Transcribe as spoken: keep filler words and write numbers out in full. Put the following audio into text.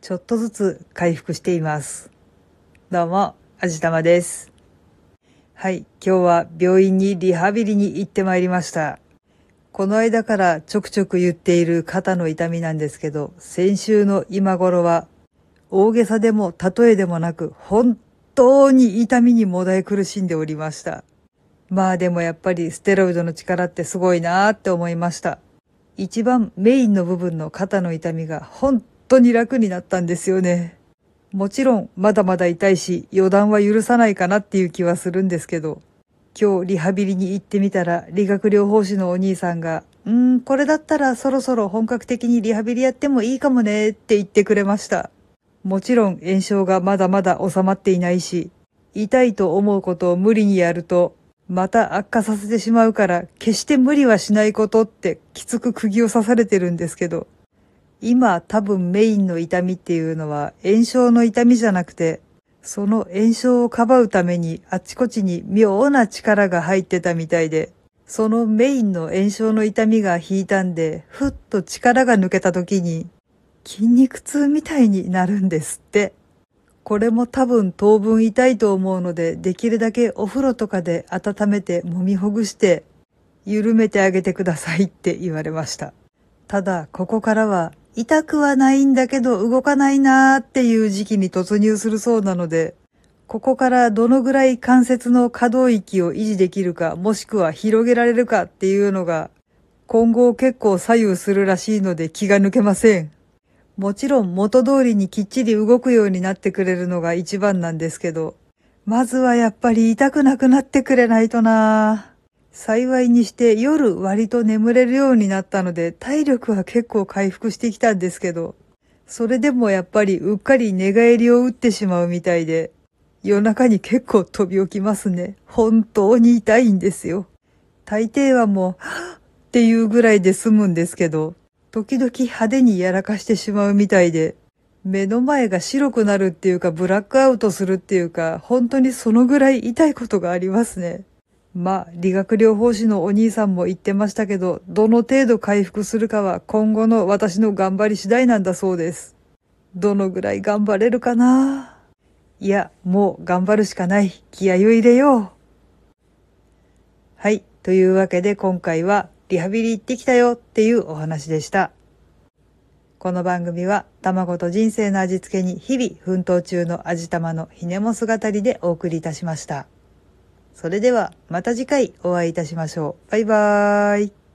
ちょっとずつ回復しています。どうも、あじたまです。はい、今日は病院にリハビリに行ってまいりました。この間からちょくちょく言っている肩の痛みなんですけど、先週の今頃は大げさでも例えでもなく本当に痛みにもだえ苦しんでおりました。まあでもやっぱりステロイドの力ってすごいなーって思いました。一番メインの部分の肩の痛みが本当に楽になったんですよね。もちろんまだまだ痛いし予断は許さないかなっていう気はするんですけど、今日リハビリに行ってみたら理学療法士のお兄さんが、うーん、これだったらそろそろ本格的にリハビリやってもいいかもねって言ってくれました。もちろん炎症がまだまだ収まっていないし、痛いと思うことを無理にやるとまた悪化させてしまうから決して無理はしないことってきつく釘を刺されてるんですけど、今多分メインの痛みっていうのは炎症の痛みじゃなくて、その炎症をかばうためにあちこちに妙な力が入ってたみたいで、そのメインの炎症の痛みが引いたんで、ふっと力が抜けた時に筋肉痛みたいになるんですって。これも多分当分痛いと思うので、できるだけお風呂とかで温めて揉みほぐして緩めてあげてくださいって言われました。ただここからは痛くはないんだけど動かないなーっていう時期に突入するそうなので、ここからどのぐらい関節の可動域を維持できるか、もしくは広げられるかっていうのが今後結構左右するらしいので気が抜けません。もちろん元通りにきっちり動くようになってくれるのが一番なんですけど、まずはやっぱり痛くなくなってくれないとなぁ。幸いにして夜割と眠れるようになったので体力は結構回復してきたんですけど、それでもやっぱりうっかり寝返りを打ってしまうみたいで、夜中に結構飛び起きますね。本当に痛いんですよ。大抵はもう、はぁっていうぐらいで済むんですけど、時々派手にやらかしてしまうみたいで、目の前が白くなるっていうかブラックアウトするっていうか、本当にそのぐらい痛いことがありますね。まあ理学療法士のお兄さんも言ってましたけど、どの程度回復するかは今後の私の頑張り次第なんだそうです。どのぐらい頑張れるかな。いや、もう頑張るしかない。気合を入れよう。はい、というわけで今回はリハビリ行ってきたよっていうお話でした。この番組は卵と人生の味付けに日々奮闘中の味玉のひねもす語りでお送りいたしました。それではまた次回お会いいたしましょう。バイバーイ。